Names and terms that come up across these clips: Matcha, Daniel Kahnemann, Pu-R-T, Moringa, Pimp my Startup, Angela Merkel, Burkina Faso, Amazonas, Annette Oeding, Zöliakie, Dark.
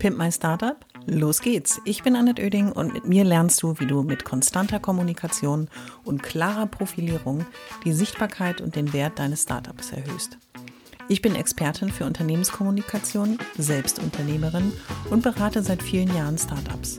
Pimp my Startup, los geht's. Ich bin Annette Oeding und mit mir lernst du, wie du mit konstanter Kommunikation und klarer Profilierung die Sichtbarkeit und den Wert deines Startups erhöhst. Ich bin Expertin für Unternehmenskommunikation, selbst Unternehmerin und berate seit vielen Jahren Startups.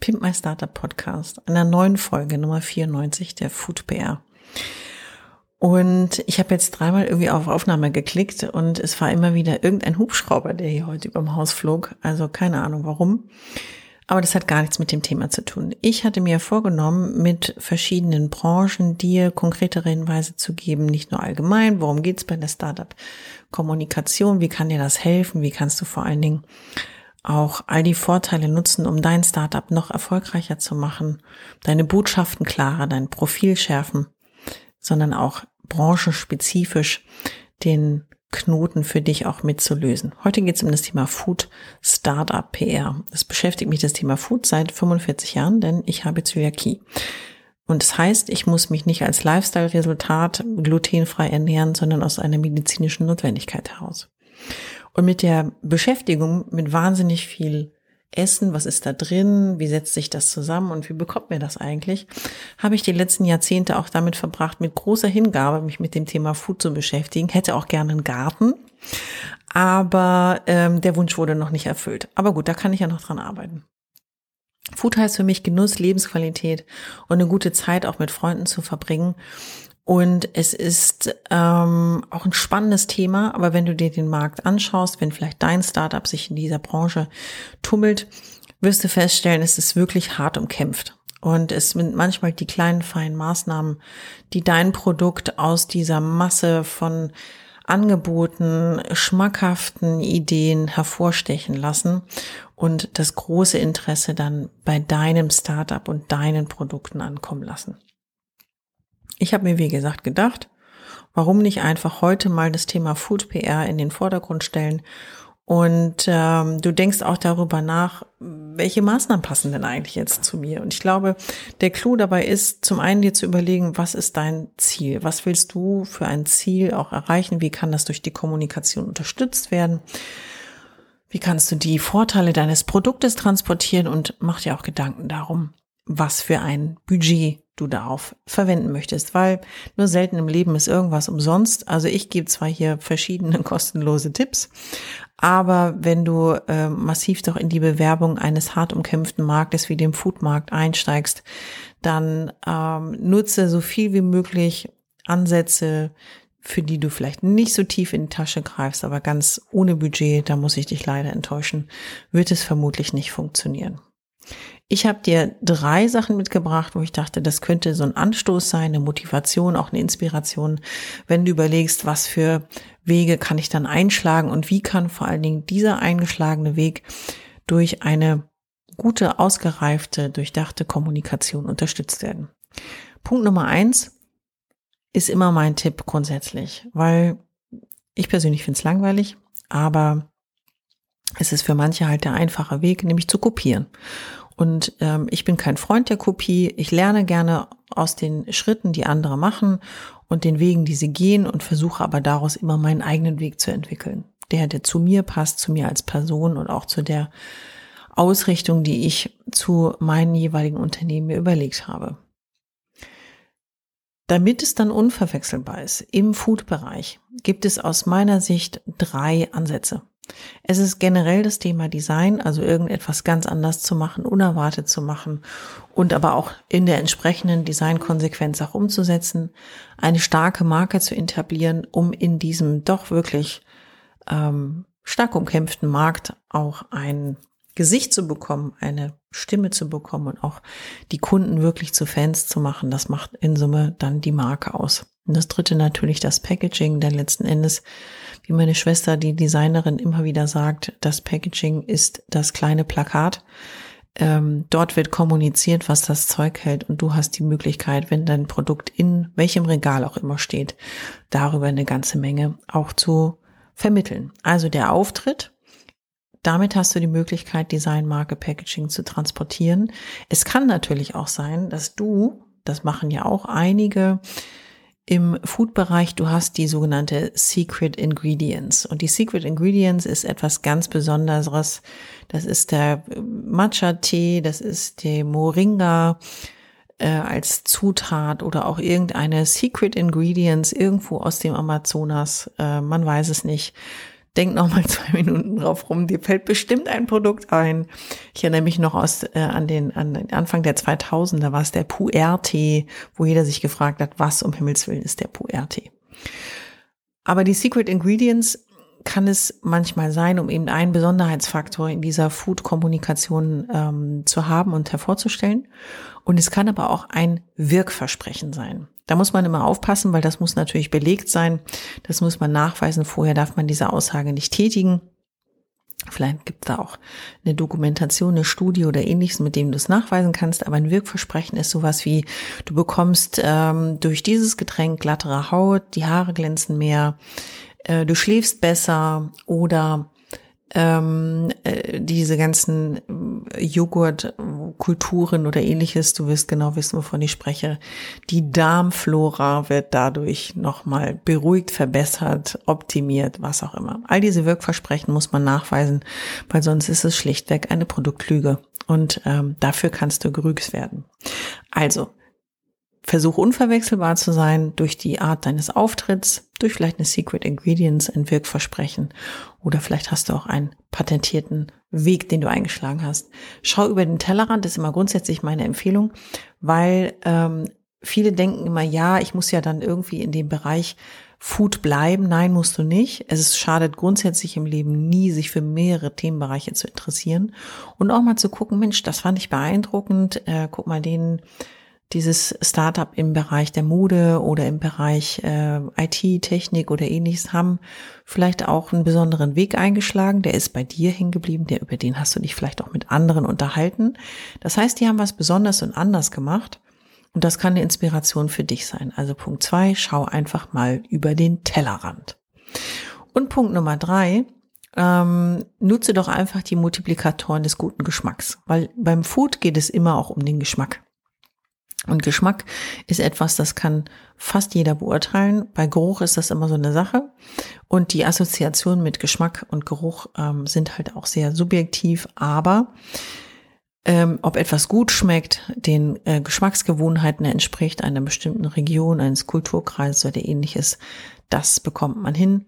Pimp my Startup Podcast, einer neuen Folge, Nummer 94 der Food PR. Und ich habe jetzt dreimal irgendwie auf Aufnahme geklickt und es war immer wieder irgendein Hubschrauber, der hier heute überm Haus flog. Also keine Ahnung warum. Aber das hat gar nichts mit dem Thema zu tun. Ich hatte mir vorgenommen, mit verschiedenen Branchen dir konkretere Hinweise zu geben, nicht nur allgemein, worum geht es bei der Startup-Kommunikation, wie kann dir das helfen, wie kannst du vor allen Dingen auch all die Vorteile nutzen, um dein Startup noch erfolgreicher zu machen, deine Botschaften klarer, dein Profil schärfen, sondern auch branchenspezifisch den Knoten für dich auch mitzulösen. Heute geht es um das Thema Food Startup PR. Es beschäftigt mich das Thema Food seit 45 Jahren, denn ich habe Zöliakie. Und das heißt, ich muss mich nicht als Lifestyle-Resultat glutenfrei ernähren, sondern aus einer medizinischen Notwendigkeit heraus. Und mit der Beschäftigung mit wahnsinnig viel Essen, was ist da drin, wie setzt sich das zusammen und wie bekommt mir das eigentlich, habe ich die letzten Jahrzehnte auch damit verbracht, mit großer Hingabe mich mit dem Thema Food zu beschäftigen. Hätte auch gerne einen Garten, aber der Wunsch wurde noch nicht erfüllt. Aber gut, da kann ich ja noch dran arbeiten. Food heißt für mich Genuss, Lebensqualität und eine gute Zeit auch mit Freunden zu verbringen. Und es ist auch ein spannendes Thema, aber wenn du dir den Markt anschaust, wenn vielleicht dein Startup sich in dieser Branche tummelt, wirst du feststellen, es ist wirklich hart umkämpft. Und es sind manchmal die kleinen, feinen Maßnahmen, die dein Produkt aus dieser Masse von Angeboten, schmackhaften Ideen hervorstechen lassen und das große Interesse dann bei deinem Startup und deinen Produkten ankommen lassen. Ich habe mir, wie gesagt, gedacht, warum nicht einfach heute mal das Thema Food PR in den Vordergrund stellen und du denkst auch darüber nach, welche Maßnahmen passen denn eigentlich jetzt zu mir? Und ich glaube, der Clou dabei ist, zum einen dir zu überlegen, was ist dein Ziel? Was willst du für ein Ziel auch erreichen? Wie kann das durch die Kommunikation unterstützt werden? Wie kannst du die Vorteile deines Produktes transportieren? Und mach dir auch Gedanken darum, was für ein Budget du darauf verwenden möchtest, weil nur selten im Leben ist irgendwas umsonst. Also ich gebe zwar hier verschiedene kostenlose Tipps, aber wenn du massiv doch in die Bewerbung eines hart umkämpften Marktes wie dem Foodmarkt einsteigst, dann nutze so viel wie möglich Ansätze, für die du vielleicht nicht so tief in die Tasche greifst, aber ganz ohne Budget, da muss ich dich leider enttäuschen, wird es vermutlich nicht funktionieren. Ich habe dir 3 Sachen mitgebracht, wo ich dachte, das könnte so ein Anstoß sein, eine Motivation, auch eine Inspiration, wenn du überlegst, was für Wege kann ich dann einschlagen und wie kann vor allen Dingen dieser eingeschlagene Weg durch eine gute, ausgereifte, durchdachte Kommunikation unterstützt werden. Punkt Nummer 1 ist immer mein Tipp grundsätzlich, weil ich persönlich finde es langweilig, aber es ist für manche halt der einfache Weg, nämlich zu kopieren. Und ich bin kein Freund der Kopie. Ich lerne gerne aus den Schritten, die andere machen und den Wegen, die sie gehen und versuche aber daraus immer meinen eigenen Weg zu entwickeln. Der zu mir passt, zu mir als Person und auch zu der Ausrichtung, die ich zu meinen jeweiligen Unternehmen mir überlegt habe. Damit es dann unverwechselbar ist, im Food-Bereich gibt es aus meiner Sicht 3 Ansätze. Es ist generell das Thema Design, also irgendetwas ganz anders zu machen, unerwartet zu machen und aber auch in der entsprechenden Designkonsequenz auch umzusetzen, eine starke Marke zu etablieren, um in diesem doch wirklich stark umkämpften Markt auch ein Gesicht zu bekommen, eine Stimme zu bekommen und auch die Kunden wirklich zu Fans zu machen. Das macht in Summe dann die Marke aus. Und das dritte natürlich das Packaging, denn letzten Endes wie meine Schwester, die Designerin, immer wieder sagt, das Packaging ist das kleine Plakat. Dort wird kommuniziert, was das Zeug hält, und du hast die Möglichkeit, wenn dein Produkt in welchem Regal auch immer steht, darüber eine ganze Menge auch zu vermitteln. Also der Auftritt, damit hast du die Möglichkeit, Design, Marke, Packaging zu transportieren. Es kann natürlich auch sein, dass du, das machen ja auch einige im Food-Bereich, du hast die sogenannte Secret Ingredients. Und die Secret Ingredients ist etwas ganz Besonderes. Das ist der Matcha-Tee, das ist der Moringa als Zutat oder auch irgendeine Secret Ingredients irgendwo aus dem Amazonas. Man weiß es nicht. Denk nochmal 2 Minuten drauf rum, dir fällt bestimmt ein Produkt ein. Ich erinnere mich noch an den Anfang der 2000er, war es der Pu-R-T, wo jeder sich gefragt hat, was um Himmels Willen ist der Pu-R-T. Aber die Secret Ingredients kann es manchmal sein, um eben einen Besonderheitsfaktor in dieser Food-Kommunikation zu haben und hervorzustellen. Und es kann aber auch ein Wirkversprechen sein. Da muss man immer aufpassen, weil das muss natürlich belegt sein. Das muss man nachweisen. Vorher darf man diese Aussage nicht tätigen. Vielleicht gibt es da auch eine Dokumentation, eine Studie oder ähnliches, mit dem du es nachweisen kannst. Aber ein Wirkversprechen ist sowas wie, du bekommst durch dieses Getränk glattere Haut, die Haare glänzen mehr, du schläfst besser oder diese ganzen Joghurtkulturen oder ähnliches, du wirst genau wissen, wovon ich spreche. Die Darmflora wird dadurch nochmal beruhigt, verbessert, optimiert, was auch immer. All diese Wirkversprechen muss man nachweisen, weil sonst ist es schlichtweg eine Produktlüge und dafür kannst du gerügt werden. Also, versuch unverwechselbar zu sein durch die Art deines Auftritts, durch vielleicht eine Secret Ingredients, ein Wirkversprechen oder vielleicht hast du auch einen patentierten Weg, den du eingeschlagen hast. Schau über den Tellerrand, das ist immer grundsätzlich meine Empfehlung, weil viele denken immer, ja, ich muss ja dann irgendwie in dem Bereich Food bleiben. Nein, musst du nicht. Es schadet grundsätzlich im Leben nie, sich für mehrere Themenbereiche zu interessieren und auch mal zu gucken, Mensch, das fand ich beeindruckend, guck mal dieses Startup im Bereich der Mode oder im Bereich IT, Technik oder ähnliches haben vielleicht auch einen besonderen Weg eingeschlagen, der ist bei dir hängen geblieben, über den hast du dich vielleicht auch mit anderen unterhalten. Das heißt, die haben was Besonderes und anders gemacht und das kann eine Inspiration für dich sein. Also Punkt 2, schau einfach mal über den Tellerrand. Und Punkt Nummer 3, nutze doch einfach die Multiplikatoren des guten Geschmacks, weil beim Food geht es immer auch um den Geschmack. Und Geschmack ist etwas, das kann fast jeder beurteilen. Bei Geruch ist das immer so eine Sache. Und die Assoziationen mit Geschmack und Geruch sind halt auch sehr subjektiv. Aber ob etwas gut schmeckt, den Geschmacksgewohnheiten entspricht, einer bestimmten Region, eines Kulturkreises oder ähnliches, das bekommt man hin.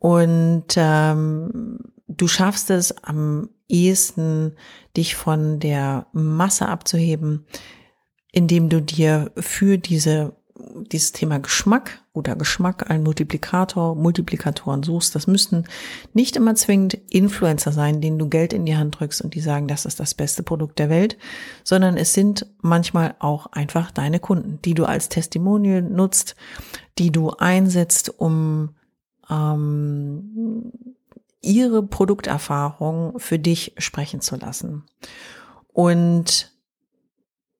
Und du schaffst es am ehesten, dich von der Masse abzuheben, indem du dir für dieses Thema Geschmack einen Multiplikatoren suchst. Das müssen nicht immer zwingend Influencer sein, denen du Geld in die Hand drückst und die sagen, das ist das beste Produkt der Welt, sondern es sind manchmal auch einfach deine Kunden, die du als Testimonial nutzt, die du einsetzt, um ihre Produkterfahrung für dich sprechen zu lassen. Und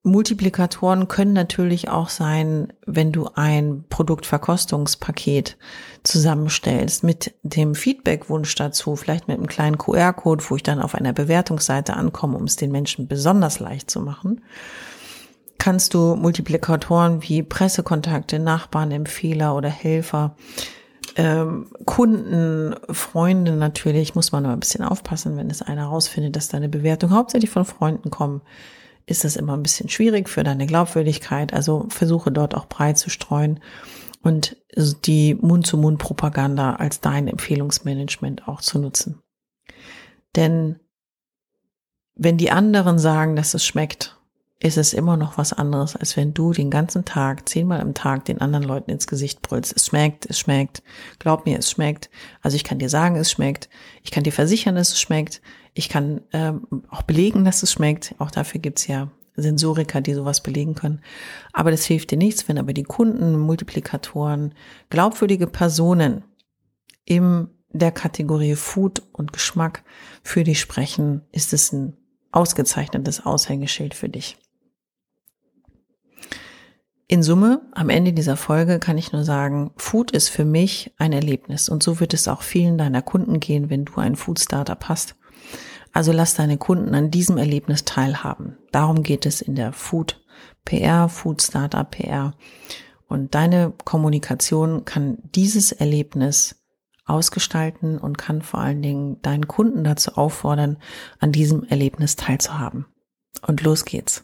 Multiplikatoren können natürlich auch sein, wenn du ein Produktverkostungspaket zusammenstellst mit dem Feedbackwunsch dazu, vielleicht mit einem kleinen QR-Code, wo ich dann auf einer Bewertungsseite ankomme, um es den Menschen besonders leicht zu machen. Kannst du Multiplikatoren wie Pressekontakte, Nachbarn, Empfehler oder Helfer, Kunden, Freunde natürlich, muss man aber ein bisschen aufpassen, wenn es einer rausfindet, dass deine Bewertung hauptsächlich von Freunden kommen, ist das immer ein bisschen schwierig für deine Glaubwürdigkeit. Also versuche dort auch breit zu streuen und die Mund-zu-Mund-Propaganda als dein Empfehlungsmanagement auch zu nutzen. Denn wenn die anderen sagen, dass es schmeckt, ist es immer noch was anderes, als wenn du den ganzen Tag, 10-mal am Tag den anderen Leuten ins Gesicht brüllst. Es schmeckt, glaub mir, es schmeckt. Also ich kann dir sagen, es schmeckt. Ich kann dir versichern, dass es schmeckt. Ich kann auch belegen, dass es schmeckt. Auch dafür gibt's ja Sensoriker, die sowas belegen können. Aber das hilft dir nichts, wenn aber die Kunden, Multiplikatoren, glaubwürdige Personen in der Kategorie Food und Geschmack für dich sprechen, ist es ein ausgezeichnetes Aushängeschild für dich. In Summe, am Ende dieser Folge kann ich nur sagen, Food ist für mich ein Erlebnis und so wird es auch vielen deiner Kunden gehen, wenn du ein Food-Startup hast. Also lass deine Kunden an diesem Erlebnis teilhaben. Darum geht es in der Food-PR, Food-Startup-PR und deine Kommunikation kann dieses Erlebnis ausgestalten und kann vor allen Dingen deinen Kunden dazu auffordern, an diesem Erlebnis teilzuhaben. Und los geht's.